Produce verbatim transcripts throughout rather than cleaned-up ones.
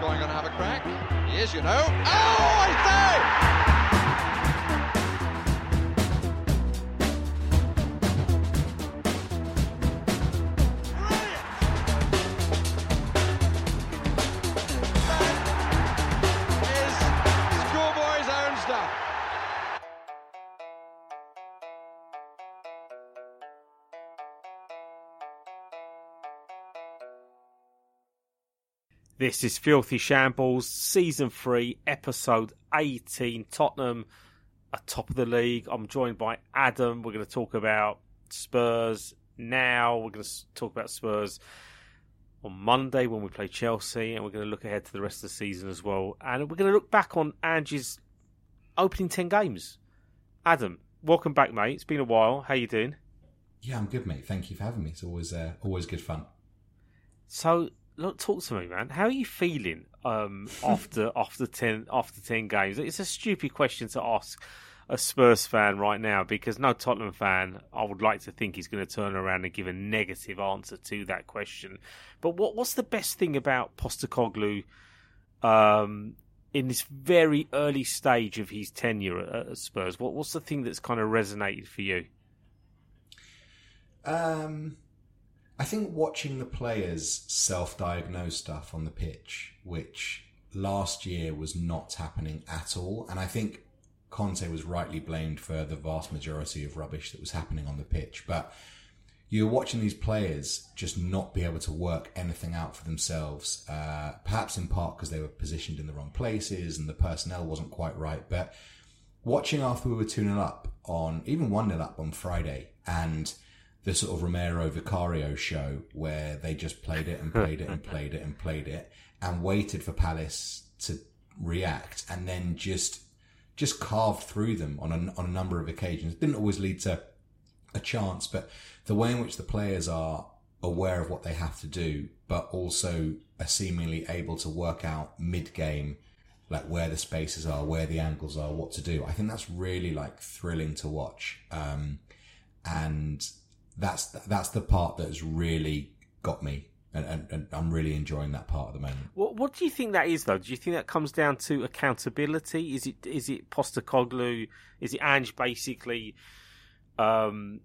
going on to have a crack. He is, you know. Oh, I say! This is Filthy Shambles, Season three, Episode eighteen. Tottenham are top of the league. I'm joined by Adam. We're going to talk about Spurs now. We're going to talk about Spurs on Monday when we play Chelsea. And we're going to look ahead to the rest of the season as well. And we're going to look back on Ange's opening ten games. Adam, welcome back, mate. It's been a while. How you doing? Yeah, I'm good, mate. Thank you for having me. It's always, uh, always good fun. So... Look, talk to me, man. How are you feeling um, after after ten after ten games? It's a stupid question to ask a Spurs fan right now because no Tottenham fan, I would like to think, is going to turn around and give a negative answer to that question. But what what's the best thing about Postecoglou um, in this very early stage of his tenure at, at Spurs? What what's the thing that's kind of resonated for you? Um. I think watching the players self-diagnose stuff on the pitch, which last year was not happening at all. And I think Conte was rightly blamed for the vast majority of rubbish that was happening on the pitch. But you're watching these players just not be able to work anything out for themselves, uh, perhaps in part because they were positioned in the wrong places and the personnel wasn't quite right. But watching after we were two nil up on, even one nil up on Friday, and the sort of Romero Vicario show where they just played it and played it and played it and played it and waited for Palace to react and then just just carved through them on a, on a number of occasions. It didn't always lead to a chance, but the way in which the players are aware of what they have to do, but also are seemingly able to work out mid-game like where the spaces are, where the angles are, what to do. I think that's really like thrilling to watch. Um, and... That's that's the part that's really got me, and, and, and I'm really enjoying that part at the moment. What what do you think that is, though? Do you think that comes down to accountability? Is it is it Postecoglou? Is it Ange basically um,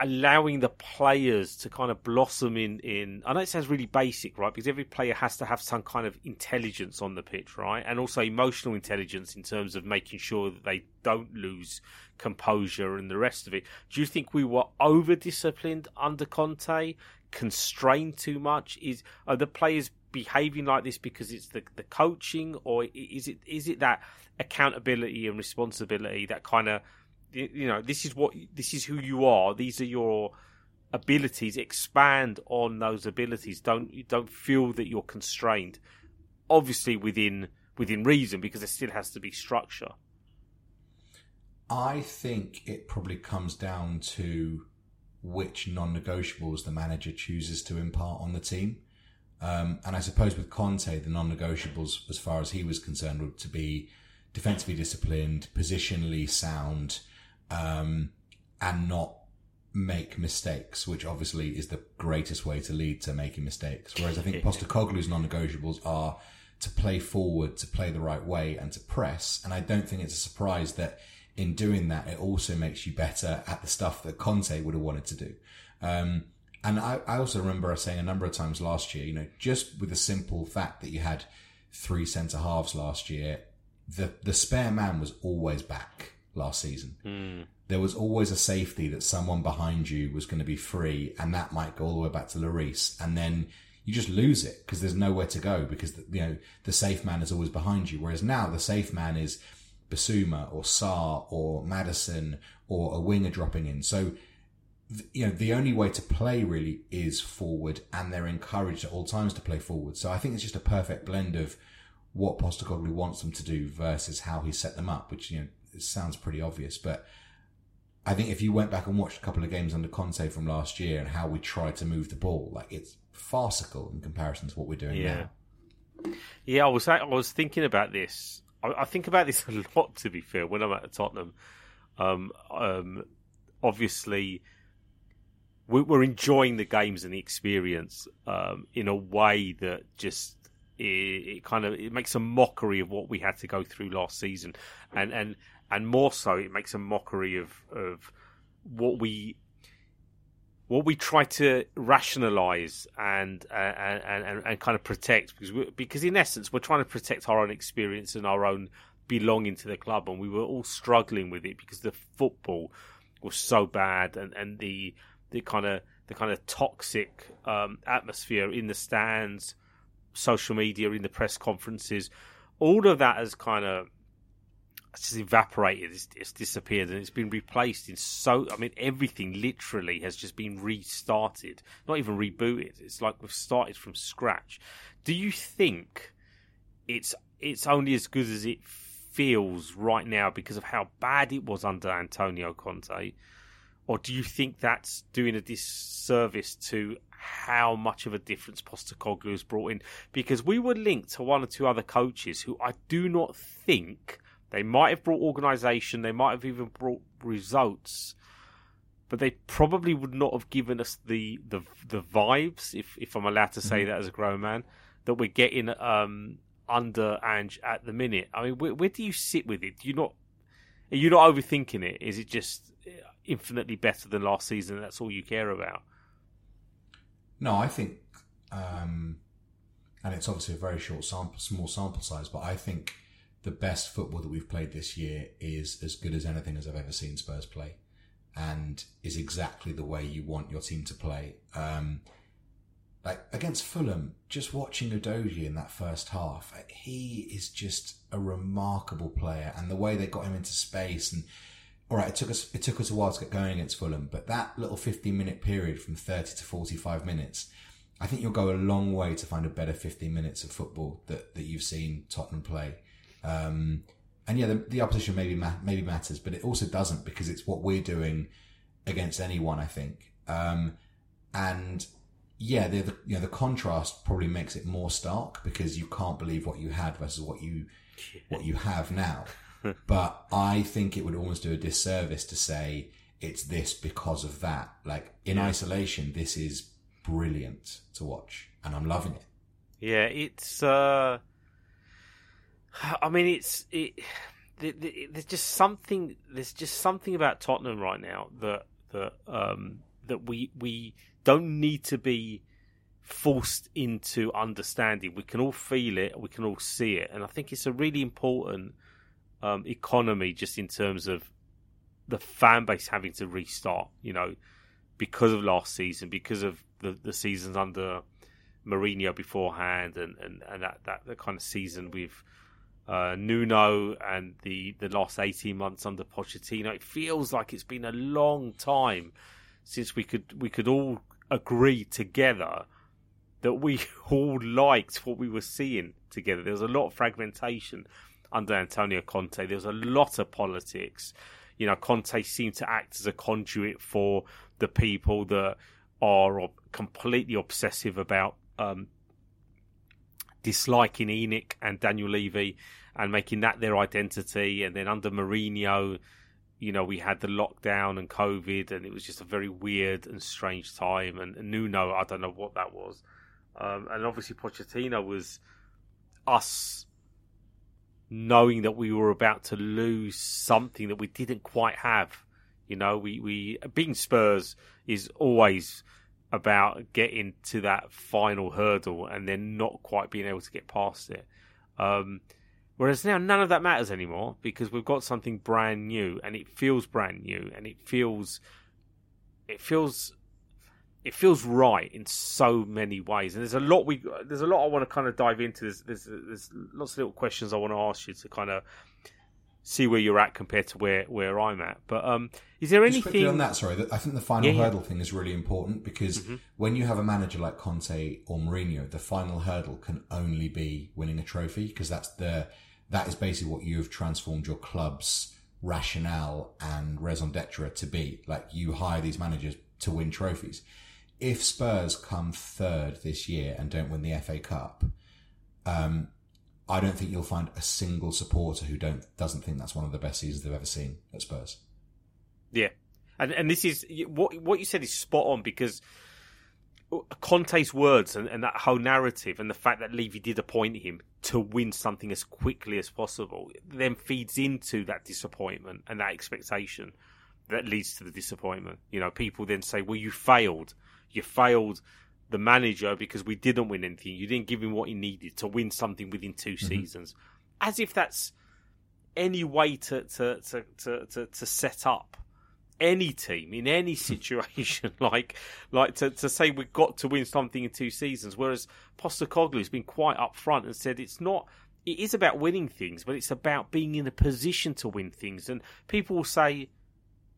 allowing the players to kind of blossom in, in... I know it sounds really basic, right? Because every player has to have some kind of intelligence on the pitch, right? And also emotional intelligence in terms of making sure that they don't lose composure and the rest of it. Do you think we were over-disciplined under Conte? Constrained too much? Is Are the players behaving like this because it's the, the coaching? Or is it is it that accountability and responsibility that kind of... You know, this is what this is who you are. These are your abilities. Expand on those abilities. Don't you don't feel that you're constrained. Obviously, within within reason, because there still has to be structure. I think it probably comes down to which non-negotiables the manager chooses to impart on the team. Um, and I suppose with Conte, the non-negotiables, as far as he was concerned, were to be defensively disciplined, positionally sound. Um, and not make mistakes, which obviously is the greatest way to lead to making mistakes. Whereas I think Postecoglou's non-negotiables are to play forward, to play the right way, and to press. And I don't think it's a surprise that in doing that, it also makes you better at the stuff that Conte would have wanted to do. Um, and I, I also remember us saying a number of times last year, you know, just with the simple fact that you had three centre-halves last year, the, the spare man was always back. Last season, mm. There was always a safety that someone behind you was going to be free, and that might go all the way back to Lloris, and then you just lose it because there's nowhere to go because the, you know the safe man is always behind you. Whereas now the safe man is Bissouma or Sarr or Maddison or a winger dropping in. So th- you know the only way to play really is forward, and they're encouraged at all times to play forward. So I think it's just a perfect blend of what Postecoglou wants them to do versus how he set them up, which you know. It sounds pretty obvious, but I think if you went back and watched a couple of games under Conte from last year and how we tried to move the ball, like it's farcical in comparison to what we're doing yeah. now. Yeah, I was I was thinking about this. I, I think about this a lot, to be fair, when I'm at Tottenham. Um, um, obviously, we, we're enjoying the games and the experience um, in a way that just it, it kind of it makes a mockery of what we had to go through last season, and and and more so, it makes a mockery of of what we. What we try to rationalise and, uh, and and and kind of protect, because we, because in essence we're trying to protect our own experience and our own belonging to the club, and we were all struggling with it because the football was so bad, and, and the the kind of the kind of toxic um, atmosphere in the stands, social media, in the press conferences, all of that has kind of it's just evaporated, it's, it's disappeared, and it's been replaced in so... I mean, everything literally has just been restarted, not even rebooted. It's like we've started from scratch. Do you think it's it's only as good as it feels right now because of how bad it was under Antonio Conte? Or do you think that's doing a disservice to how much of a difference Postecoglou has brought in? Because we were linked to one or two other coaches who I do not think... They might have brought organisation, they might have even brought results, but they probably would not have given us the the, the vibes, if, if I'm allowed to say mm-hmm. that as a grown man, that we're getting um, under Ange at the minute. I mean, where, where do you sit with it? Do you not are you not overthinking it? Is it just infinitely better than last season and that's all you care about? No, I think, um, and it's obviously a very short sample, small sample size, but I think the best football that we've played this year is as good as anything as I've ever seen Spurs play, and is exactly the way you want your team to play. Um, like against Fulham, just watching Odoji in that first half, like, he is just a remarkable player, and the way they got him into space. And all right, it took us it took us a while to get going against Fulham, but that little fifteen minute period from thirty to forty-five minutes, I think you'll go a long way to find a better fifteen minutes of football that that you've seen Tottenham play. Um, and yeah, the, the opposition maybe ma- maybe matters, but it also doesn't, because it's what we're doing against anyone, I think. Um, and yeah, the, the you know the contrast probably makes it more stark, because you can't believe what you had versus what you what you have now. But I think it would almost do a disservice to say it's this because of that. Like in yeah. isolation, this is brilliant to watch, and I'm loving it. Yeah, it's. Uh... I mean, it's it. There's just something. There's just something about Tottenham right now that that um, that we we don't need to be forced into understanding. We can all feel it. We can all see it. And I think it's a really important um, economy, just in terms of the fan base having to restart. You know, because of last season, because of the, the seasons under Mourinho beforehand, and and, and that, that that kind of season we've. Uh, Nuno and the, the last eighteen months under Pochettino. It feels like it's been a long time since we could we could all agree together that we all liked what we were seeing together. There was a lot of fragmentation under Antonio Conte. There was a lot of politics. You know, Conte seemed to act as a conduit for the people that are completely obsessive about um disliking ENIC and Daniel Levy and making that their identity. And then under Mourinho, you know, we had the lockdown and COVID, and it was just a very weird and strange time. And, and Nuno, I don't know what that was. Um, and obviously Pochettino was us knowing that we were about to lose something that we didn't quite have. You know, we, we being Spurs is always about getting to that final hurdle and then not quite being able to get past it. Um, whereas now none of that matters anymore, because we've got something brand new, and it feels brand new, and it feels it feels it feels right in so many ways. And there's a lot we there's a lot I want to kind of dive into. There's there's, there's lots of little questions I want to ask you to kind of see where you're at compared to where, where I'm at. But um, is there anything... Just quickly on that, sorry, I think the final yeah, yeah. hurdle thing is really important, because mm-hmm. when you have a manager like Conte or Mourinho, the final hurdle can only be winning a trophy, because that's the that is basically what you have transformed your club's rationale and raison d'etre to be. Like, you hire these managers to win trophies. If Spurs come third this year and don't win the F A Cup... um. I don't think you'll find a single supporter who don't doesn't think that's one of the best seasons they've ever seen at Spurs. Yeah, and and this is what what you said is spot on, because Conte's words and, and that whole narrative and the fact that Levy did appoint him to win something as quickly as possible then feeds into that disappointment and that expectation that leads to the disappointment. You know, people then say, well, you failed. You failed the manager because we didn't win anything. You didn't give him what he needed to win something within two mm-hmm. seasons. As if that's any way to to, to, to, to, to set up any team in any situation, like like to, to say we've got to win something in two seasons, whereas Postecoglou has been quite upfront and said it's not. It is about winning things, but it's about being in a position to win things. And people will say,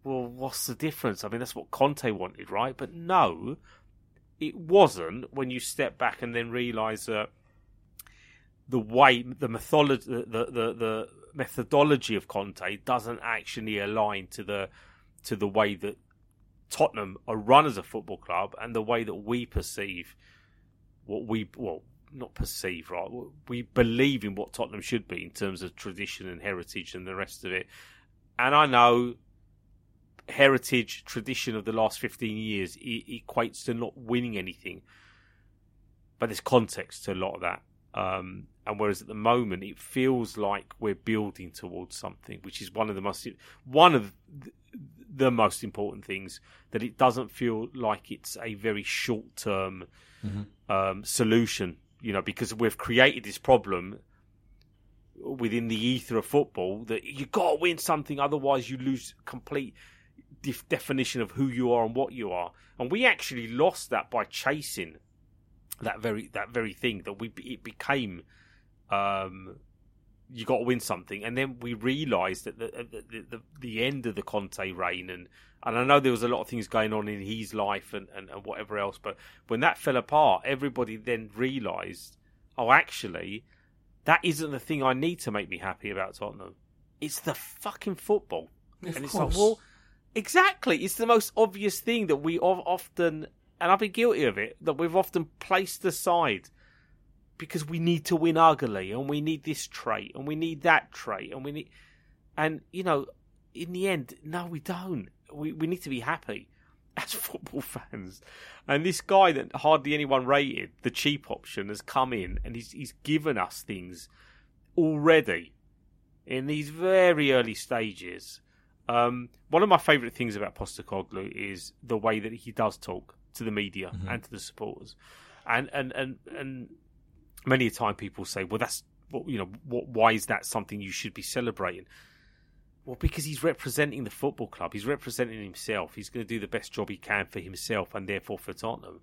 "Well, what's the difference?" I mean, that's what Conte wanted, right? But no, it wasn't. When you step back and then realise that the way the methodology, the, the, the, the methodology of Conte doesn't actually align to the to the way that Tottenham are run as a football club and the way that we perceive what we, well, not perceive, right? We believe in what Tottenham should be in terms of tradition and heritage and the rest of it. And I know heritage, tradition of the last fifteen years it equates to not winning anything. But there's context to a lot of that. Um, and whereas at the moment it feels like we're building towards something, which is one of the most, one of the, the most important things, that it doesn't feel like it's a very short-term mm-hmm. um, solution, you know, because we've created this problem within the ether of football that you've got to win something, otherwise you lose complete def- definition of who you are and what you are. And we actually lost that by chasing that very that very thing that we it became. Um, You got to win something, and then we realised that the the, the the end of the Conte reign, and, and I know there was a lot of things going on in his life and, and, and whatever else, but when that fell apart, everybody then realised, oh, actually, that isn't the thing I need to make me happy about Tottenham. It's the fucking football, of and it's course. Like, well, exactly, it's the most obvious thing that we often, and I've been guilty of it, that we've often placed aside. Because we need to win ugly, and we need this trait, and we need that trait, and we need, and you know, in the end, no, we don't. We we need to be happy as football fans. And this guy that hardly anyone rated, the cheap option, has come in and he's he's given us things already in these very early stages. Um, one of my favourite things about Postecoglou is the way that he does talk to the media mm-hmm. and to the supporters, and and and and. Many a time people say, well, that's, well, you know, what, why is that something you should be celebrating? Well, because he's representing the football club. He's representing himself. He's going to do the best job he can for himself and therefore for Tottenham.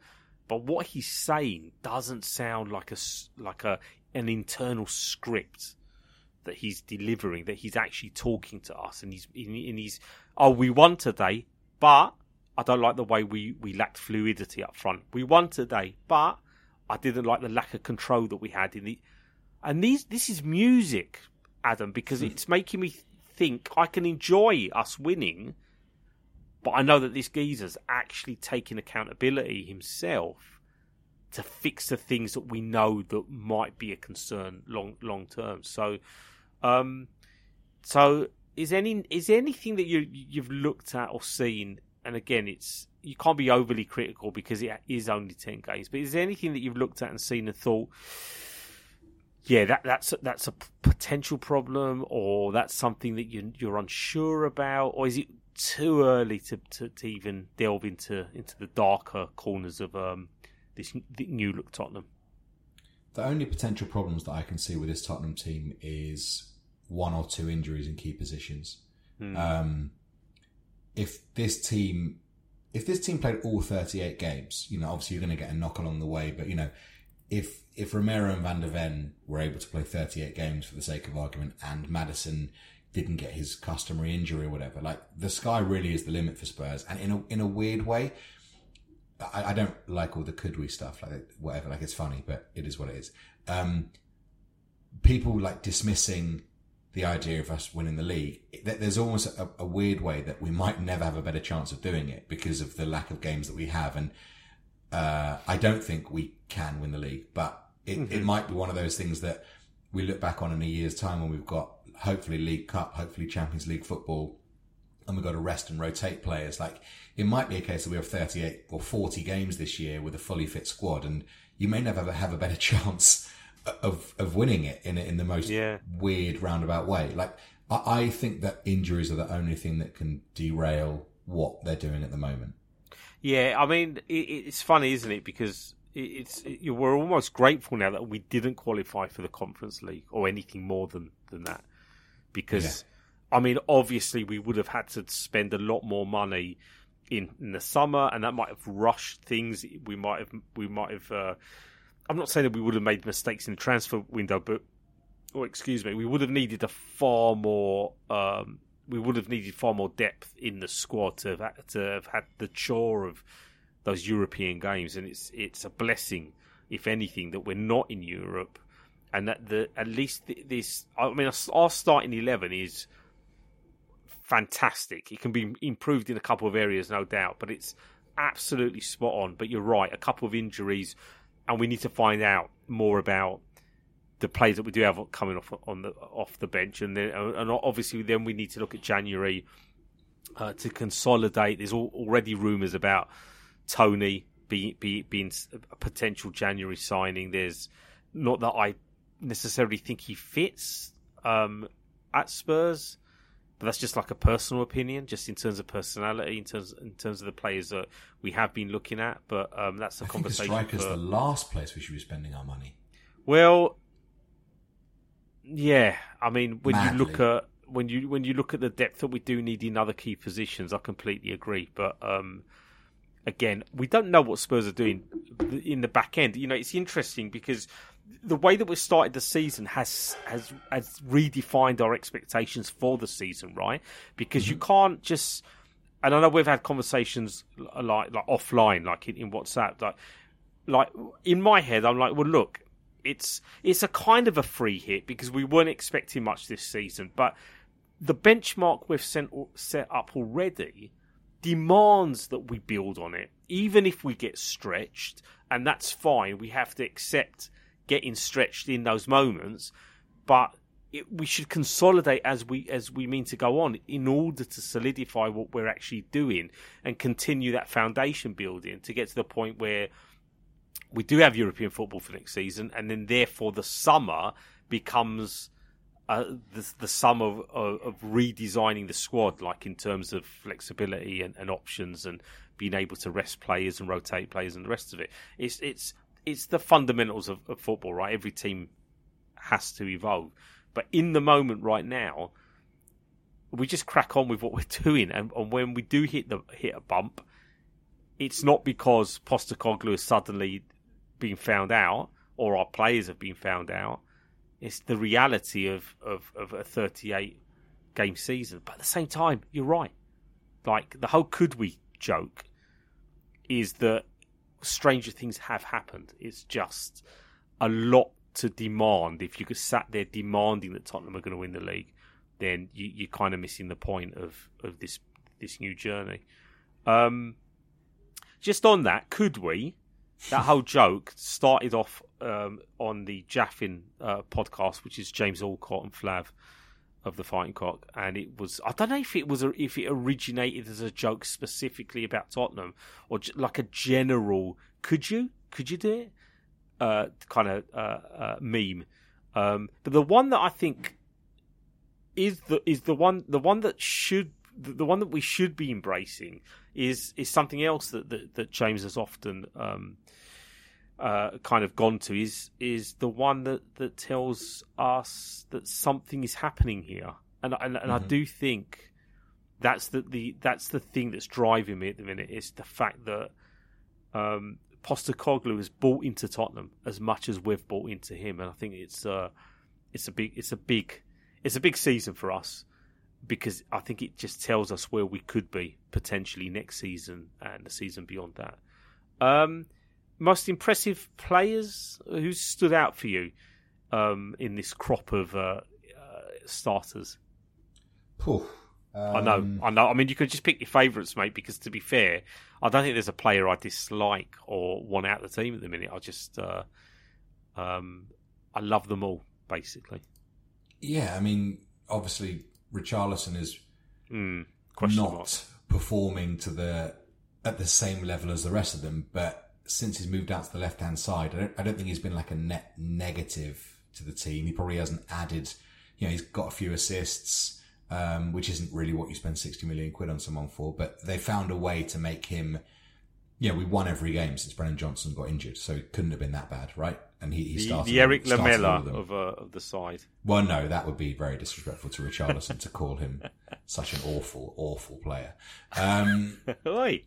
But what he's saying doesn't sound like a, like a an internal script that he's delivering, that he's actually talking to us. And he's, and he's oh, we won today, but I don't like the way we, we lacked fluidity up front. We won today, but I didn't like the lack of control that we had in the, and these this is music, Adam, because it's making me think I can enjoy us winning, but I know that this geezer's actually taking accountability himself to fix the things that we know that might be a concern long long term. So, um, so is any is anything that you you've looked at or seen? And again, it's. You can't be overly critical because it is only ten games. But is there anything that you've looked at and seen and thought, yeah, that, that's a, that's a potential problem, or that's something that you, you're unsure about, or is it too early to, to, to even delve into into the darker corners of um, this new look Tottenham? The only potential problems that I can see with this Tottenham team is one or two injuries in key positions. Hmm. Um, if this team. If this team played all thirty-eight games, you know, obviously you're going to get a knock along the way. But, you know, if if Romero and van de Ven were able to play thirty-eight games for the sake of argument, and Maddison didn't get his customary injury or whatever, like, the sky really is the limit for Spurs. And in a in a weird way, I, I don't like all the could we stuff, like whatever. Like, it's funny, but it is what it is. Um, people like dismissing the idea of us winning the league, there's almost a, a weird way that we might never have a better chance of doing it because of the lack of games that we have. And uh, I don't think we can win the league, but it, mm-hmm. it might be one of those things that we look back on in a year's time when we've got hopefully League Cup, hopefully Champions League football, and we've got to rest and rotate players. Like, it might be a case that we have thirty-eight or forty games this year with a fully fit squad, and you may never have a better chance of of winning it in in the most yeah. weird roundabout way. Like, I think that injuries are the only thing that can derail what they're doing at the moment. Yeah, I mean, it's funny, isn't it? Because it's it, we're almost grateful now that we didn't qualify for the Conference League or anything more than, than that. Because, yeah. I mean, obviously we would have had to spend a lot more money in, in the summer, and that might have rushed things. We might have, we might have. Uh, I'm not saying that we would have made mistakes in the transfer window, but or excuse me, we would have needed a far more. Um, we would have needed far more depth in the squad to have, to have had the chore of those European games, and it's it's a blessing, if anything, that we're not in Europe, and that the at least this. I mean, our starting eleven is fantastic. It can be improved in a couple of areas, no doubt, but it's absolutely spot on. But you're right, a couple of injuries, and we need to find out more about the players that we do have coming off on the off the bench, and then and obviously then we need to look at January uh, to consolidate. There's all, already rumours about Tony being be, being a potential January signing. There's not that I necessarily think he fits um, at Spurs, but that's just like a personal opinion, just in terms of personality, in terms in terms of the players that we have been looking at. But um, that's a I conversation. I think the striker's for, the last place we should be spending our money. Well. Yeah, I mean, when Madly. you look at when you when you look at the depth that we do need in other key positions, I completely agree. But um, again, we don't know what Spurs are doing in the back end. You know, it's interesting because the way that we started the season has has has redefined our expectations for the season, right? Because mm-hmm. you can't just. And I know we've had conversations like like offline, like in, in WhatsApp, like like in my head, I'm like, well, look. It's it's a kind of a free hit because we weren't expecting much this season, but the benchmark we've sent, set up already demands that we build on it, even if we get stretched, and that's fine. We have to accept getting stretched in those moments, but it, we should consolidate as we as we mean to go on in order to solidify what we're actually doing and continue that foundation building to get to the point where we do have European football for next season, and then therefore the summer becomes uh, the, the summer of, of, of redesigning the squad, like in terms of flexibility and, and options and being able to rest players and rotate players and the rest of it. It's it's it's the fundamentals of, of football, right? Every team has to evolve. But in the moment right now, we just crack on with what we're doing. And, and when we do hit the hit a bump, it's not because Postecoglou has suddenly been found out, or our players have been found out. It's the reality of, of, of a thirty-eight game season. But at the same time, you're right. Like, the whole could we joke is that stranger things have happened. It's just a lot to demand. If you could sat there demanding that Tottenham are going to win the league, then you, you're kind of missing the point of, of this, this new journey. Um, just on that, could we... That whole joke started off um, on the Jaffin uh, podcast, which is James Alcott and Flav of the Fighting Cock, and it was—I don't know if it was a, if it originated as a joke specifically about Tottenham or j- like a general "could you could you do it" uh, kind of uh, uh, meme. Um, but the one that I think is the is the one the one that should the one that we should be embracing is is something else that, that, that James has often um, uh, kind of gone to, is is the one that, that tells us that something is happening here. And and, and mm-hmm. I do think that's the, the that's the thing that's driving me at the minute, is the fact that um, Postecoglou has bought into Tottenham as much as we've bought into him, and I think it's uh, it's a big it's a big it's a big season for us. Because I think it just tells us where we could be potentially next season and the season beyond that. Um, most impressive players, who stood out for you um, in this crop of uh, uh, starters? Um, I know, I know. I mean, you could just pick your favourites, mate. Because to be fair, I don't think there's a player I dislike or want out of the team at the minute. I just, uh, um, I love them all, basically. Yeah, I mean, obviously. Richarlison is mm. Question not mark. performing to the at the same level as the rest of them. But since he's moved out to the left-hand side, I don't, I don't think he's been like a net negative to the team. He probably hasn't added, you know, he's got a few assists, um, which isn't really what you spend sixty million quid on someone for, but they found a way to make him, you know, we won every game since Brennan Johnson got injured, so it couldn't have been that bad, right? And he, he started... The, the Eric Lamella of, uh, of the side. Well, no, that would be very disrespectful to Richarlison to call him such an awful, awful player. Um,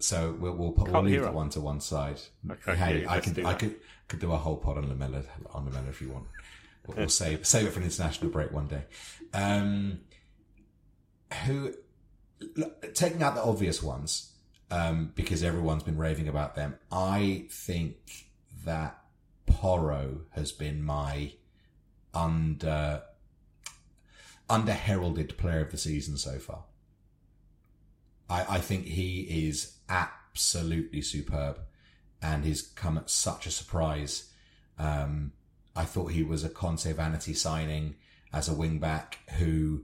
so we'll, we'll, we'll leave that one to one side. Okay, hey, yeah, I, could, I could, could do a whole pod on Lamella, on Lamella if you want. But we'll save, save it for an international break one day. Um, who, look, taking out the obvious ones, um, because everyone's been raving about them, I think that Porro has been my under under heralded player of the season so far. I, I think he is absolutely superb and he's come at such a surprise. Um, I thought he was a Conte vanity signing as a wing back who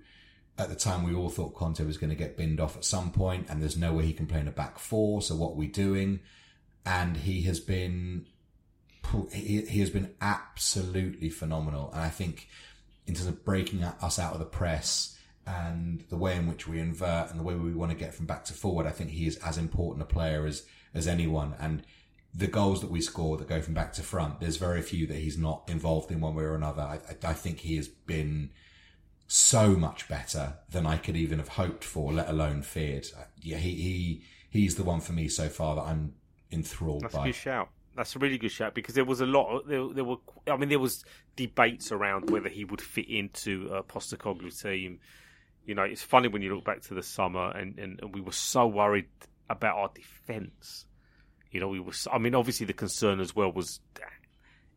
at the time we all thought Conte was going to get binned off at some point and there's no way he can play in a back four, so what are we doing? And he has been He has been absolutely phenomenal. And I think in terms of breaking us out of the press and the way in which we invert and the way we want to get from back to forward, I think he is as important a player as, as anyone. And the goals that we score that go from back to front, there's very few that he's not involved in one way or another. I, I think he has been so much better than I could even have hoped for, let alone feared. Yeah, he, he he's the one for me so far that I'm enthralled by. That's a good shout. That's a really good shout because there was a lot. Of, there, there were, I mean, there was debates around whether he would fit into a Postecoglou team. You know, it's funny when you look back to the summer, and, and, and we were so worried about our defence. You know, we were. So, I mean, obviously the concern as well was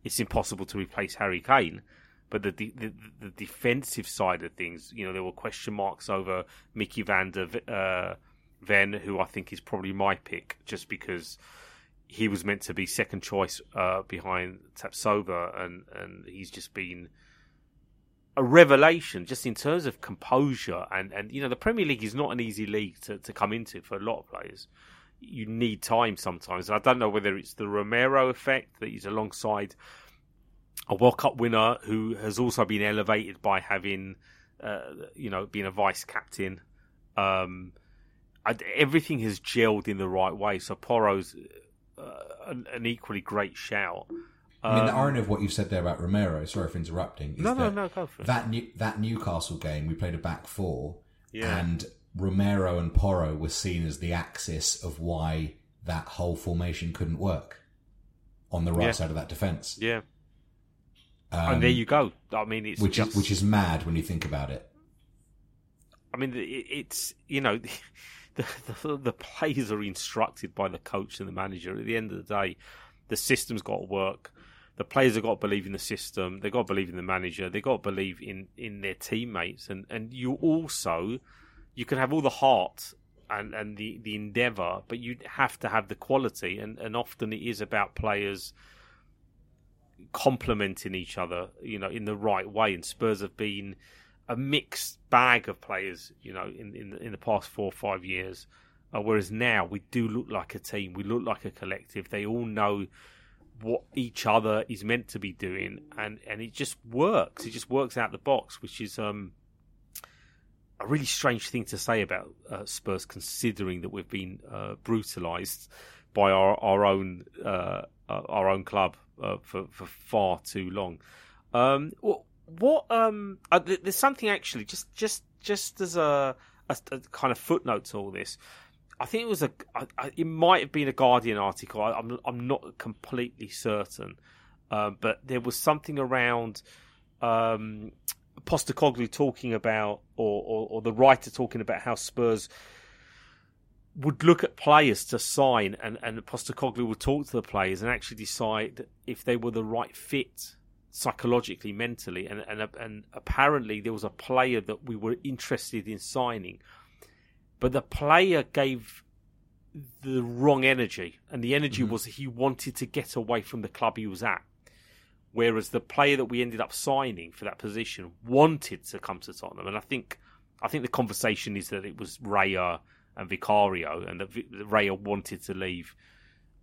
it's impossible to replace Harry Kane, but the the, the, the defensive side of things. You know, there were question marks over Mickey van de uh, Ven, who I think is probably my pick, just because. He was meant to be second choice uh, behind Tapsova, and, and he's just been a revelation just in terms of composure. And, and you know, the Premier League is not an easy league to, to come into for a lot of players. You need time sometimes. I don't know whether it's the Romero effect that he's alongside a World Cup winner who has also been elevated by having, uh, you know, being a vice captain. Um, I, everything has gelled in the right way. So Porro's... Uh, an, an equally great shout. Um, I mean, the irony of what you've said there about Romero, sorry for interrupting, is no, no, that, no, go for it. That, New, that Newcastle game, we played a back four, yeah. and Romero and Porro were seen as the axis of why that whole formation couldn't work on the right yeah. side of that defence. Yeah. Um, and there you go. I mean, it's which just... Is, which is mad when you think about it. I mean, it's, you know... The, the, the players are instructed by the coach and the manager. At the end of the day, the system's got to work. The players have got to believe in the system. They've got to believe in the manager. They've got to believe in, in their teammates. And, and you also, you can have all the heart and, and the, the endeavour, but you have to have the quality. And, and often it is about players complementing each other, you know, in the right way. And Spurs have been... a mixed bag of players, you know, in in the, in the past four or five years. Uh, whereas now we do look like a team. We look like a collective. They all know what each other is meant to be doing, and, and it just works. It just works out the box, which is um, a really strange thing to say about uh, Spurs, considering that we've been uh, brutalised by our our own uh, our own club uh, for for far too long. Um, well, What um, uh, there's something actually just just just as a, a, a kind of footnote to all this. I think it was a I, it might have been a Guardian article. I, I'm I'm not completely certain, uh, but there was something around um, Postecoglou talking about or, or or the writer talking about how Spurs would look at players to sign, and and Postecoglou would talk to the players and actually decide if they were the right fit. Psychologically, mentally, and, and and apparently there was a player that we were interested in signing, but the player gave the wrong energy, and the energy mm-hmm. was he wanted to get away from the club he was at, whereas the player that we ended up signing for that position wanted to come to Tottenham. And I think I think the conversation is that it was Raya and Vicario, and that Raya wanted to leave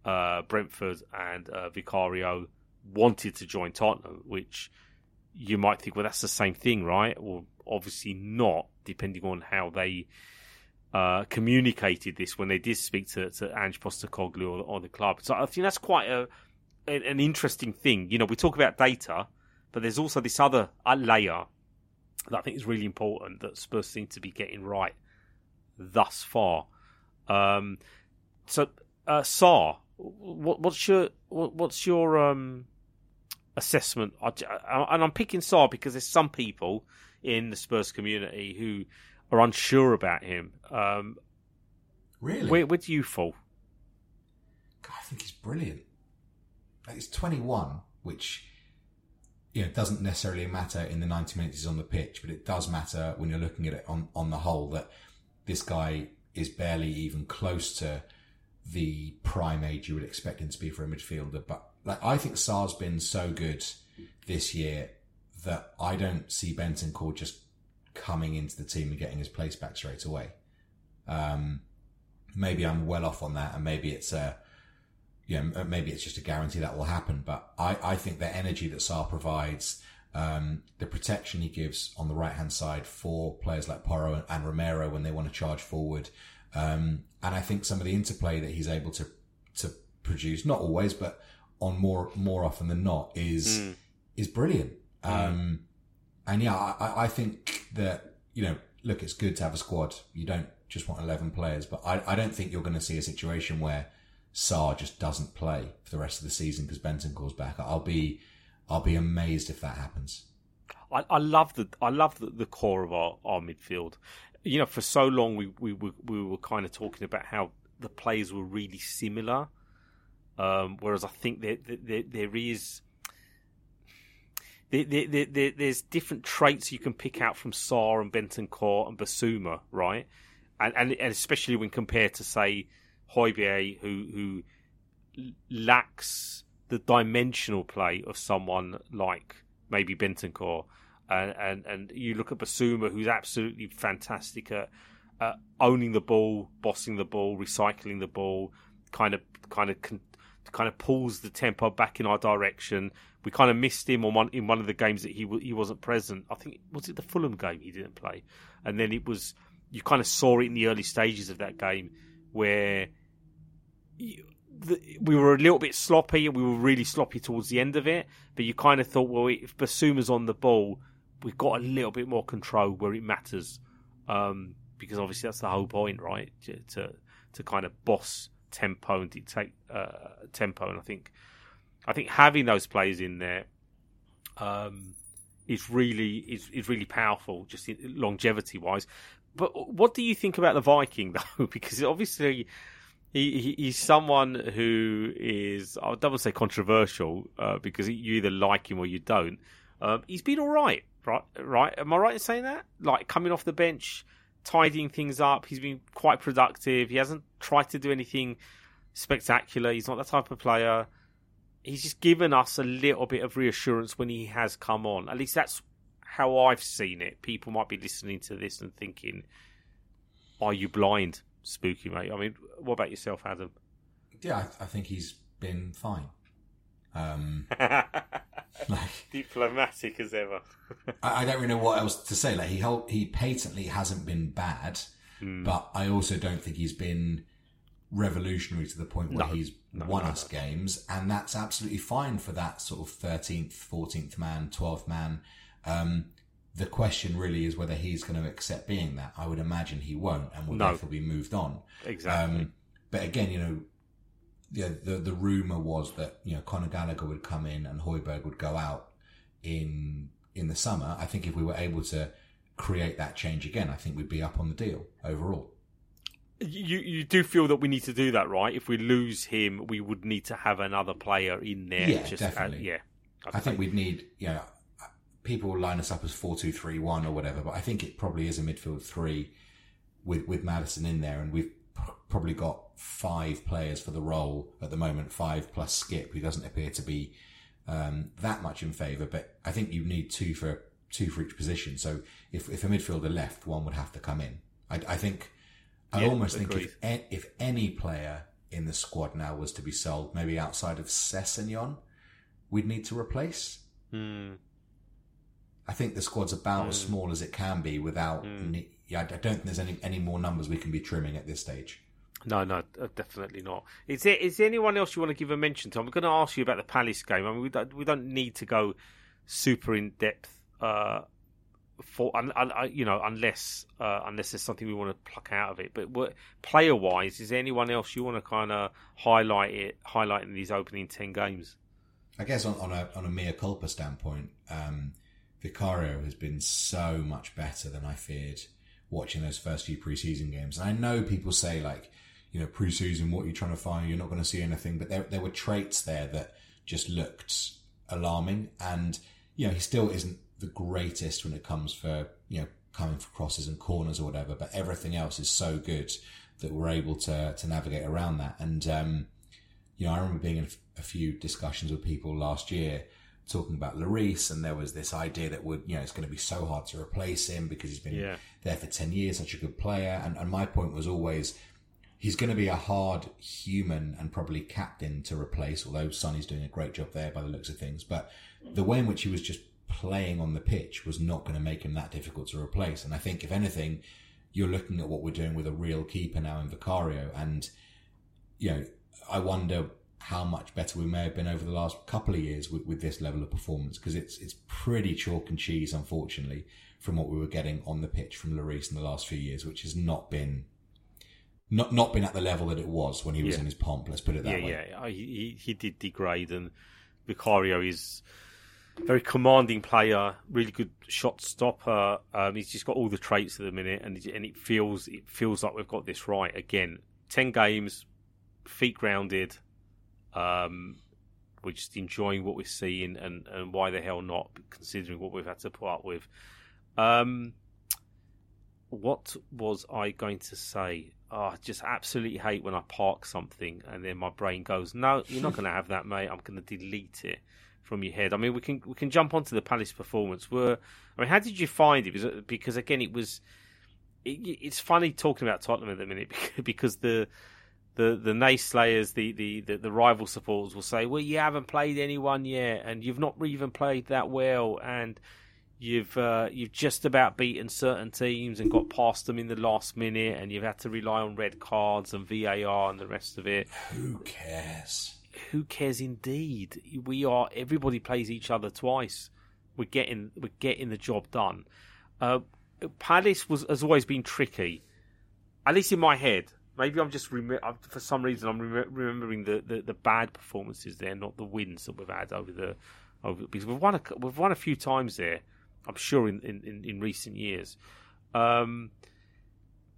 uh, Brentford, and uh, Vicario wanted to join Tottenham, which you might think, well, that's the same thing, right? Well, obviously not, depending on how they uh, communicated this when they did speak to, to Ange Postecoglou or, or the club. So I think that's quite a, an interesting thing. You know, we talk about data, but there's also this other layer that I think is really important that Spurs seem to be getting right thus far. Um, so, uh, Sarr, what, what's your what, what's your um, assessment? I, I, and I'm picking Sarr because there's some people in the Spurs community who are unsure about him. Um, really? Where, where do you fall? God, I think he's brilliant. Like, he's twenty-one, which, you know, it doesn't necessarily matter in the ninety minutes he's on the pitch, but it does matter when you're looking at it on, on the whole that this guy is barely even close to the prime age you would expect him to be for a midfielder. But like, I think Sarr's been so good this year that I don't see Bentancur just coming into the team and getting his place back straight away. Um, maybe I'm well off on that, and maybe it's a, you know, maybe it's just a guarantee that will happen. But I, I think the energy that Sarr provides, Um, the protection he gives on the right-hand side for players like Porro and, and Romero when they want to charge forward. Um, and I think some of the interplay that he's able to to produce, not always, but on more more often than not, is mm. is brilliant. Um, mm. And yeah, I, I think that, you know, look, it's good to have a squad. You don't just want eleven players, but I, I don't think you're going to see a situation where Sarr just doesn't play for the rest of the season because Bentancur's back. I'll be... I'll be amazed if that happens. I, I love the I love the, the core of our, our midfield. You know, for so long we we, we we were kind of talking about how the players were really similar, um, whereas I think there there, there is there, there, there there's different traits you can pick out from Sarr and Bentancur and Bissouma, right? And, and and especially when compared to, say, Højbjerg, who who lacks the dimensional play of someone like maybe Bentancur, and, and and you look at Bissouma, who's absolutely fantastic at uh, owning the ball, bossing the ball, recycling the ball, kind of kind of kind of pulls the tempo back in our direction. We kind of missed him on one in one of the games that he he wasn't present. I think, was it the Fulham game he didn't play, and then it was, you kind of saw it in the early stages of that game where You, we were a little bit sloppy, and we were really sloppy towards the end of it. But you kind of thought, well, if Bissouma's on the ball, we've got a little bit more control where it matters, um, because obviously that's the whole point, right? To to kind of boss tempo and dictate uh, tempo. And I think I think having those players in there um, is really is is really powerful, just longevity wise. But what do you think about the Viking though? Because obviously, He, he he's someone who is, I don't want to say controversial, uh, because you either like him or you don't. Um, he's been all right, right? Right? Am I right in saying that? Like, coming off the bench, tidying things up. He's been quite productive. He hasn't tried to do anything spectacular. He's not that type of player. He's just given us a little bit of reassurance when he has come on. At least that's how I've seen it. People might be listening to this and thinking, are you blind? Spooky, mate. I mean, what about yourself, Adam? Yeah, I, I think he's been fine. Um, like, diplomatic as ever. I, I don't really know what else to say. Like, he he patently hasn't been bad, mm. but I also don't think he's been revolutionary to the point where no, he's no, won no, us no. games, and that's absolutely fine for that sort of thirteenth, fourteenth man, twelfth man. Um, The question really is whether he's going to accept being that. I would imagine he won't, and will no. therefore be moved on. Exactly. Um, but again, you know, yeah, the the rumor was that, you know, Conor Gallagher would come in and Højbjerg would go out in in the summer. I think if we were able to create that change again, I think we'd be up on the deal overall. You you do feel that we need to do that, right? If we lose him, we would need to have another player in there. Yeah, just, definitely. Uh, yeah, okay. I think we'd need, you know. People will line us up as four two three one or whatever, but I think it probably is a midfield three with with Maddison in there, and we've p- probably got five players for the role at the moment, five plus Skip, who doesn't appear to be um, that much in favour. But I think you need two for two for each position. So if if a midfielder left, one would have to come in. I, I think I yeah, almost agreed. think if, if any player in the squad now was to be sold, maybe outside of Sessegnon, we'd need to replace. Mm. I think the squad's about mm. as small as it can be without... Mm. Yeah, I don't think there's any, any more numbers we can be trimming at this stage. No, no, definitely not. Is there, is there anyone else you want to give a mention to? I'm going to ask you about the Palace game. I mean, we don't, we don't need to go super in-depth uh, for, un, un, you know, unless uh, unless there's something we want to pluck out of it. But what, player-wise, is there anyone else you want to kind of highlight it, highlight in these opening ten games? I guess on, on a on a mea culpa standpoint, um, Vicario has been so much better than I feared watching those first few preseason games. And I know people say, like, you know, preseason, what are you trying to find? You're not going to see anything. But there there were traits there that just looked alarming. And, you know, he still isn't the greatest when it comes for, you know, coming for crosses and corners or whatever. But everything else is so good that we're able to to navigate around that. And, um, you know, I remember being in a few discussions with people last year talking about Lloris, and there was this idea that would, you know, it's going to be so hard to replace him because he's been yeah. there for ten years, such a good player. And, and my point was always, he's going to be a hard human and probably captain to replace, although Sonny's doing a great job there by the looks of things. But the way in which he was just playing on the pitch was not going to make him that difficult to replace. And I think, if anything, you're looking at what we're doing with a real keeper now in Vicario. And, you know, I wonder how much better we may have been over the last couple of years with, with this level of performance, because it's it's pretty chalk and cheese, unfortunately, from what we were getting on the pitch from Lloris in the last few years, which has not been not not been at the level that it was when he was yeah. in his pomp. Let's put it that yeah, way. Yeah, he he did degrade, and Vicario is a very commanding player, really good shot stopper. Um, he's just got all the traits at the minute, and and it feels it feels like we've got this right again. Ten games, feet grounded. Um, we're just enjoying what we're seeing, and, and why the hell not, considering what we've had to put up with. Um, what was I going to say? Oh, I just absolutely hate when I park something and then my brain goes, no, you're not going to have that, mate. I'm going to delete it from your head. I mean, we can we can jump onto the Palace performance. Were I mean, how did you find it? it because again, it was it, it's funny talking about Tottenham at the minute, because the. The the naysayers, the, the, the, the rival supporters will say, well, you haven't played anyone yet, and you've not even played that well, and you've uh, you've just about beaten certain teams and got past them in the last minute, and you've had to rely on red cards and V A R and the rest of it. Who cares? Who cares indeed? We are everybody plays each other twice. We're getting we're getting the job done. Uh, Palace was has always been tricky, at least in my head. Maybe I'm just, for some reason, I'm remembering the, the, the bad performances there, not the wins that we've had over the, over, because we've won a, we've won a few times there, I'm sure, in, in, in recent years. Um,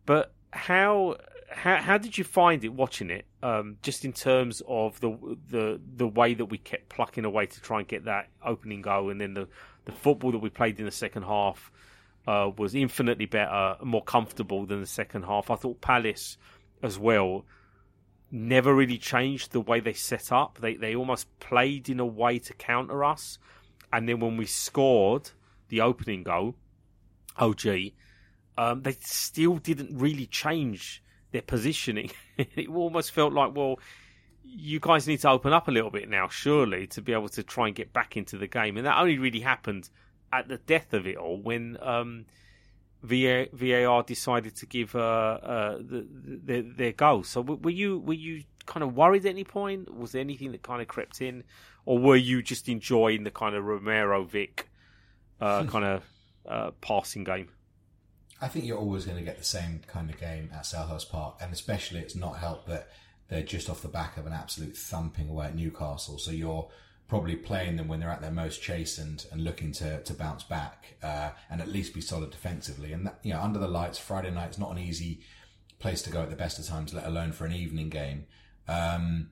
but how, how how did you find it watching it? Um, just in terms of the the the way that we kept plucking away to try and get that opening goal, and then the, the football that we played in the second half uh, was infinitely better, more comfortable than the second half. I thought Palace, as well, never really changed the way they set up. They they almost played in a way to counter us. And then when we scored the opening goal, Odoji, um, they still didn't really change their positioning. It almost felt like, well, you guys need to open up a little bit now, surely, to be able to try and get back into the game. And that only really happened at the death of it all, when... Um, V A R decided to give uh, uh, the, the, their goal. So were you were you kind of worried at any point? Was there anything that kind of crept in, or were you just enjoying the kind of Romero Vic uh, kind of uh, passing game? I think you're always going to get the same kind of game at Selhurst Park, and especially it's not helped that they're just off the back of an absolute thumping away at Newcastle. So you're probably playing them when they're at their most chastened and looking to, to bounce back uh, and at least be solid defensively. And that, you know, under the lights, Friday night's not an easy place to go at the best of times, let alone for an evening game. Um,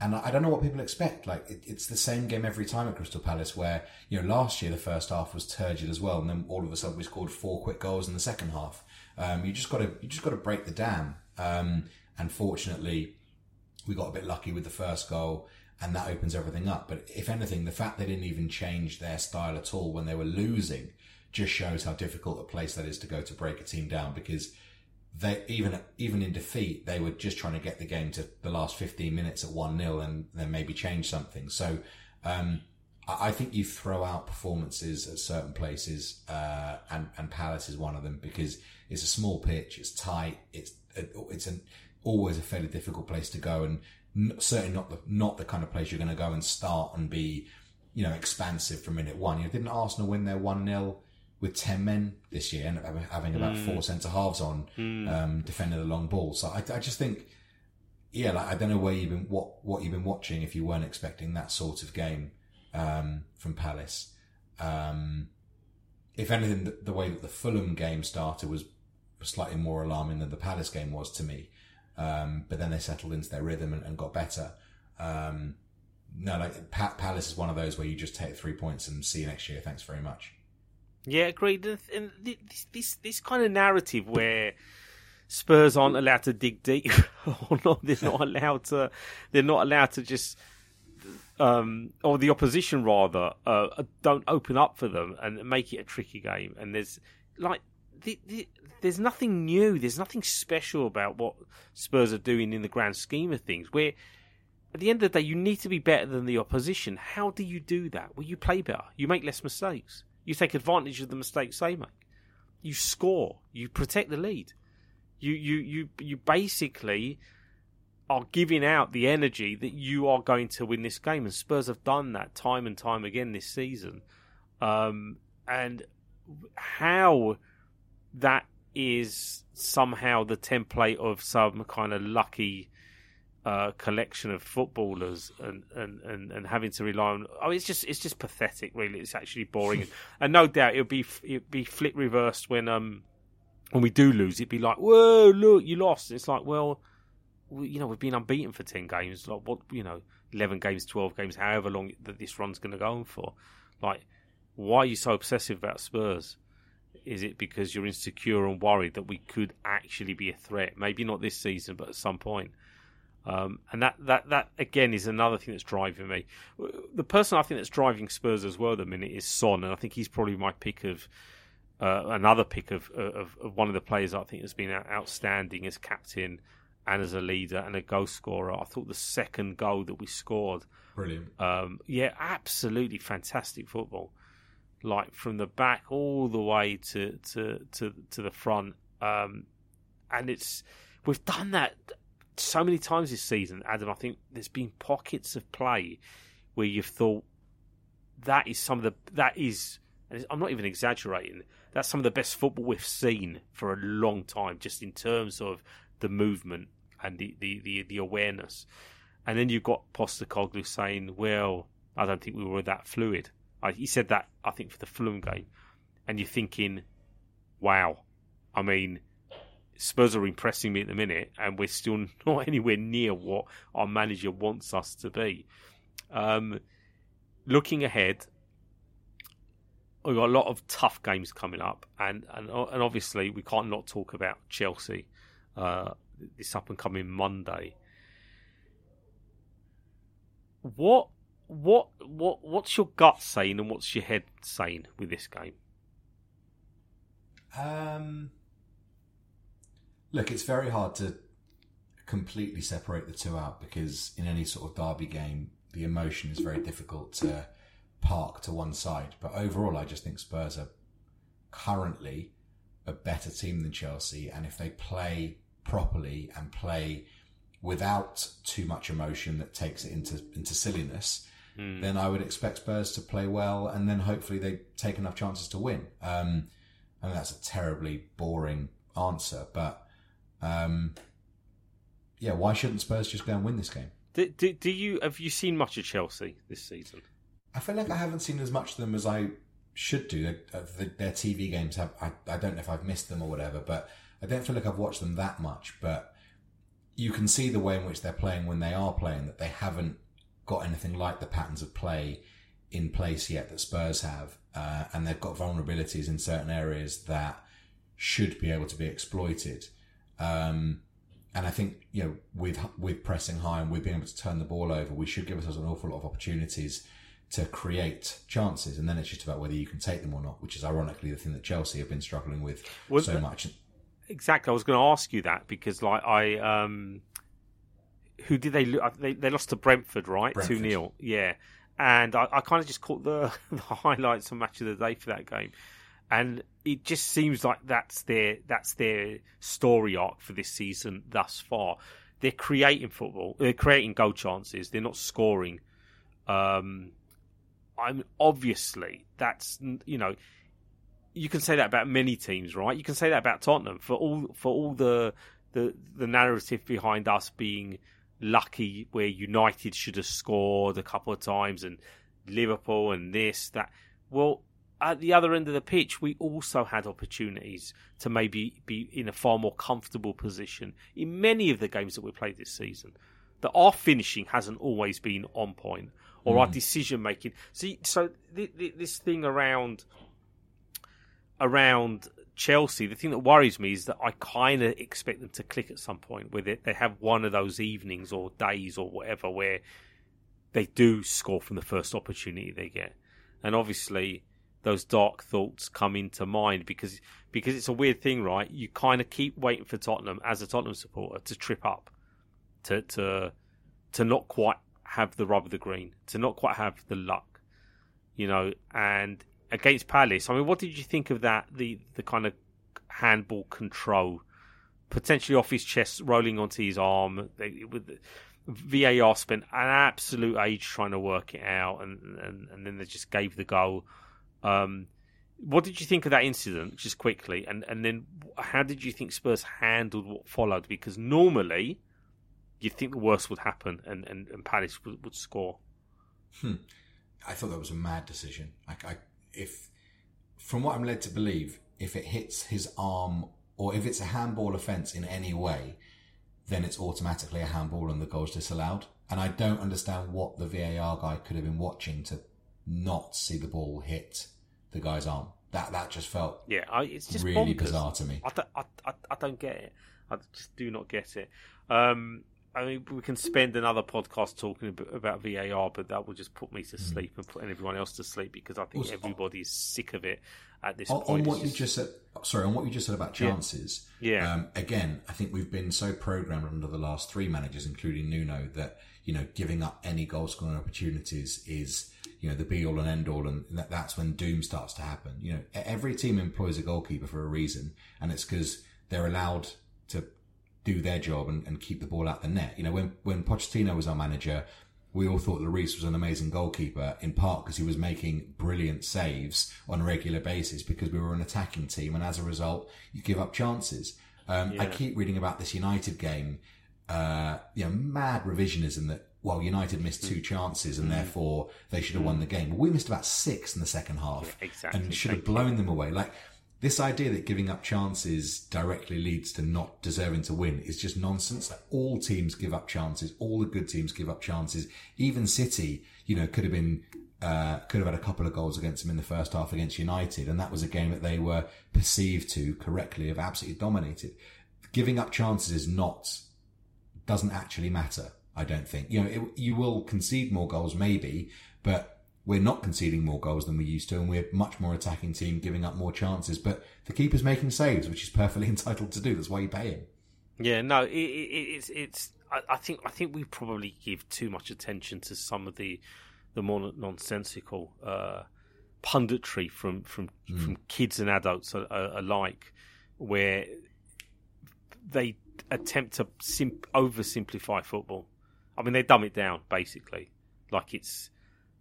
and I don't know what people expect. Like it, it's the same game every time at Crystal Palace, where, you know, last year the first half was turgid as well, and then all of a sudden we scored four quick goals in the second half. Um, you just got to you just got to break the dam. Um, and fortunately, we got a bit lucky with the first goal, and that opens everything up. But if anything, the fact they didn't even change their style at all when they were losing just shows how difficult a place that is to go to break a team down, because they even even in defeat, they were just trying to get the game to the last fifteen minutes at one nil and then maybe change something. So um I think you throw out performances at certain places, uh, and, and Palace is one of them, because it's a small pitch, it's tight, it's, it's an, always a fairly difficult place to go, and n- certainly not the, not the kind of place you're going to go and start and be, you know, expansive from minute one. You know, didn't Arsenal win their one nil with ten men this year and having about mm. four centre halves on, mm. um, defending the long ball? So I, I just think, yeah, like, I don't know where you've been, what, what you've been watching if you weren't expecting that sort of game. Um, from Palace. Um, if anything, the, the way that the Fulham game started was, was slightly more alarming than the Palace game was to me. Um, but then they settled into their rhythm and, and got better. Um, no, like pa- Palace is one of those where you just take three points and see you next year. Thanks very much. Yeah, agreed. And this, this, this kind of narrative where Spurs aren't allowed to dig deep, or not, they're not allowed to, they're not allowed to just, Um, or the opposition rather, uh, don't open up for them and make it a tricky game. And there's like, the, the, there's nothing new. There's nothing special about what Spurs are doing in the grand scheme of things. Where at the end of the day, you need to be better than the opposition. How do you do that? Well, you play better. You make less mistakes. You take advantage of the mistakes they make. You score. You protect the lead. You you you you basically are giving out the energy that you are going to win this game, and Spurs have done that time and time again this season. Um, and how that is somehow the template of some kind of lucky uh, collection of footballers, and, and, and, and having to rely on oh, it's just it's just pathetic, really. It's actually boring, and no doubt it'll be it'll be flip reversed when um when we do lose. It'd be like, whoa, look, you lost. It's like, well, you know, we've been unbeaten for ten games. Like, what, you know, eleven games, twelve games, however long that this run's going to go on for. Like, why are you so obsessive about Spurs? Is it because you're insecure and worried that we could actually be a threat? Maybe not this season, but at some point. Um, and that, that, that again is another thing that's driving me. The person I think that's driving Spurs as well at the minute is Son, and I think he's probably my pick of uh, another pick of, of of one of the players I think has been outstanding as captain and as a leader and a goal scorer. I thought the second goal that we scored, brilliant. Um, yeah, absolutely fantastic football. Like, from the back all the way to to to, to the front. Um, and it's we've done that so many times this season, Adam. I think there's been pockets of play where you've thought, that is some of the that is and I'm not even exaggerating, that's some of the best football we've seen for a long time, just in terms of the movement and the, the, the, the awareness. And then you've got Postecoglou saying, well, I don't think we were that fluid. I, he said that, I think, for the Fulham game. And you're thinking, wow, I mean, Spurs are impressing me at the minute, and we're still not anywhere near what our manager wants us to be. Um, looking ahead, we've got a lot of tough games coming up, and, and, and obviously we can't not talk about Chelsea. Uh, this up and coming Monday. What, what, what, what's your gut saying, and what's your head saying with this game? Um, look, it's very hard to completely separate the two out, because in any sort of derby game, the emotion is very difficult to park to one side. But overall, I just think Spurs are currently a better team than Chelsea, and if they play properly and play without too much emotion that takes it into into silliness, mm. then I would expect Spurs to play well, and then hopefully they take enough chances to win. Um, I mean, that's a terribly boring answer, but um, yeah, why shouldn't Spurs just go and win this game? Do, do, do you have you seen much of Chelsea this season? I feel like I haven't seen as much of them as I should do. Their, their T V games have, I, I don't know if I've missed them or whatever, but I don't feel like I've watched them that much. But you can see the way in which they're playing when they are playing, that they haven't got anything like the patterns of play in place yet that Spurs have, uh, and they've got vulnerabilities in certain areas that should be able to be exploited. Um, and I think, you know, with with pressing high and with being able to turn the ball over, we should give ourselves an awful lot of opportunities to create chances, and then it's just about whether you can take them or not, which is ironically the thing that Chelsea have been struggling with was so that, much. exactly. I was going to ask you that because, like, I um, who did they lose? They they lost to Brentford, right? two nil Yeah, and I, I kind of just caught the, the highlights on Match of the Day for that game, and it just seems like that's their that's their story arc for this season thus far. They're creating football. They're creating goal chances. They're not scoring. Um, I'm obviously that's you know. You can say that about many teams, right? You can say that about Tottenham for all for all the the, the narrative behind us being lucky, where United should have scored a couple of times, and Liverpool and this that. Well, at the other end of the pitch, we also had opportunities to maybe be in a far more comfortable position in many of the games that we played this season. That our finishing hasn't always been on point, or mm. our decision making. See, so th- th- this thing around. Around Chelsea, the thing that worries me is that I kind of expect them to click at some point, where they, they have one of those evenings or days or whatever where they do score from the first opportunity they get. And obviously, those dark thoughts come into mind because because it's a weird thing, right? You kind of keep waiting for Tottenham, as a Tottenham supporter, to trip up, to to to not quite have the rub of the green, to not quite have the luck, you know, and. Against Palace, I mean, what did you think of that? The the kind of handball control, potentially off his chest, rolling onto his arm. They, with V A R spent an absolute age trying to work it out, and, and, and then they just gave the goal. Um, what did you think of that incident, just quickly? And, and then how did you think Spurs handled what followed? Because normally, you'd think the worst would happen and, and, and Palace would, would score. Hmm. I thought that was a mad decision. Like, I... If, from what I'm led to believe, if it hits his arm or if it's a handball offence in any way, then it's automatically a handball and the goal's disallowed. And I don't understand what the V A R guy could have been watching to not see the ball hit the guy's arm. That that just felt yeah, I, it's just really bonkers. Bizarre to me. I don't, I, I, I don't get it. I just do not get it. Um, I mean, we can spend another podcast talking about V A R, but that will just put me to sleep and put everyone else to sleep because I think everybody is sick of it at this on, point. On what just... you just said, sorry, on what you just said about chances. Yeah. yeah. Um, again, I think we've been so programmed under the last three managers, including Nuno, that you know, giving up any goal scoring opportunities is you know the be all and end all, and that, that's when doom starts to happen. You know, every team employs a goalkeeper for a reason, and it's because they're allowed to. Do their job and, and keep the ball out the net. You know, when when Pochettino was our manager, we all thought Lloris was an amazing goalkeeper, in part because he was making brilliant saves on a regular basis because we were an attacking team, and as a result, you give up chances. Um, yeah. I keep reading about this United game, uh, you know, mad revisionism that, well, United missed two chances and therefore they should have won the game. But we missed about six in the second half yeah, exactly. and should have blown them away. Like, this idea that giving up chances directly leads to not deserving to win is just nonsense. Like, all teams give up chances. All the good teams give up chances. Even City, you know, could have been, uh, could have had a couple of goals against them in the first half against United. And that was a game that they were perceived to correctly have absolutely dominated. Giving up chances is not, doesn't actually matter. I don't think, you know, it, you will concede more goals maybe, but we're not conceding more goals than we used to, and we're a much more attacking team, giving up more chances. But the keeper's making saves, which he's perfectly entitled to do. That's why you pay him. Yeah, no, it, it, it's it's. I think I think we probably give too much attention to some of the the more nonsensical uh, punditry from from, mm. from kids and adults alike, where they attempt to simp- oversimplify football. I mean, they dumb it down basically, like it's.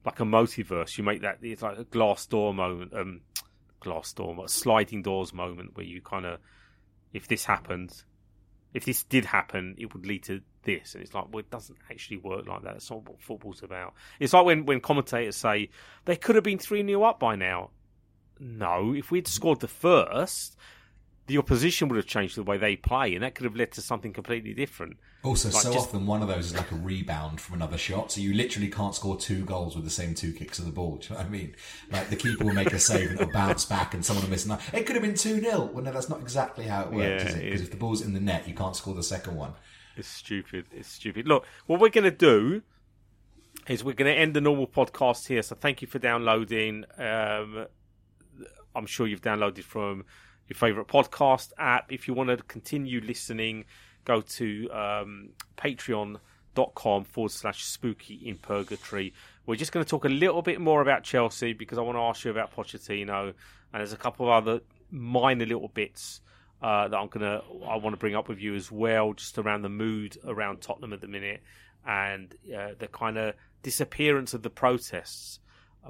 Like a multiverse, you make that, it's like a glass door moment, um, glass door, sliding doors moment where you kind of, if this happened, if this did happen, it would lead to this. And it's like, well, it doesn't actually work like that. That's not what football's about. It's like when, when commentators say, they could have been three nil up by now. No, if we'd scored the first, the opposition would have changed the way they play, and that could have led to something completely different. Also, like so just... often one of those is like a rebound from another shot, so you literally can't score two goals with the same two kicks of the ball. Do you know what I mean? Like, the keeper will make a save and it'll bounce back and someone will miss. It could have been two nil. Well, no, that's not exactly how it works, yeah, is it? Because if the ball's in the net, you can't score the second one. It's stupid. It's stupid. Look, what we're going to do is we're going to end the normal podcast here, so thank you for downloading. Um, I'm sure you've downloaded from... your favourite podcast app. If you want to continue listening, go to um, patreon.com forward slash spooky in purgatory. We're just going to talk a little bit more about Chelsea because I want to ask you about Pochettino, and there's a couple of other minor little bits uh, that I'm gonna I want to bring up with you as well, just around the mood around Tottenham at the minute and uh, the kind of disappearance of the protests.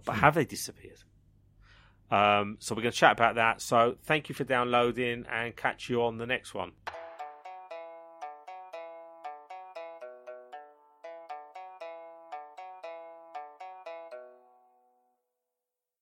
But have they disappeared? Um, so we're going to chat about that. So thank you for downloading and catch you on the next one.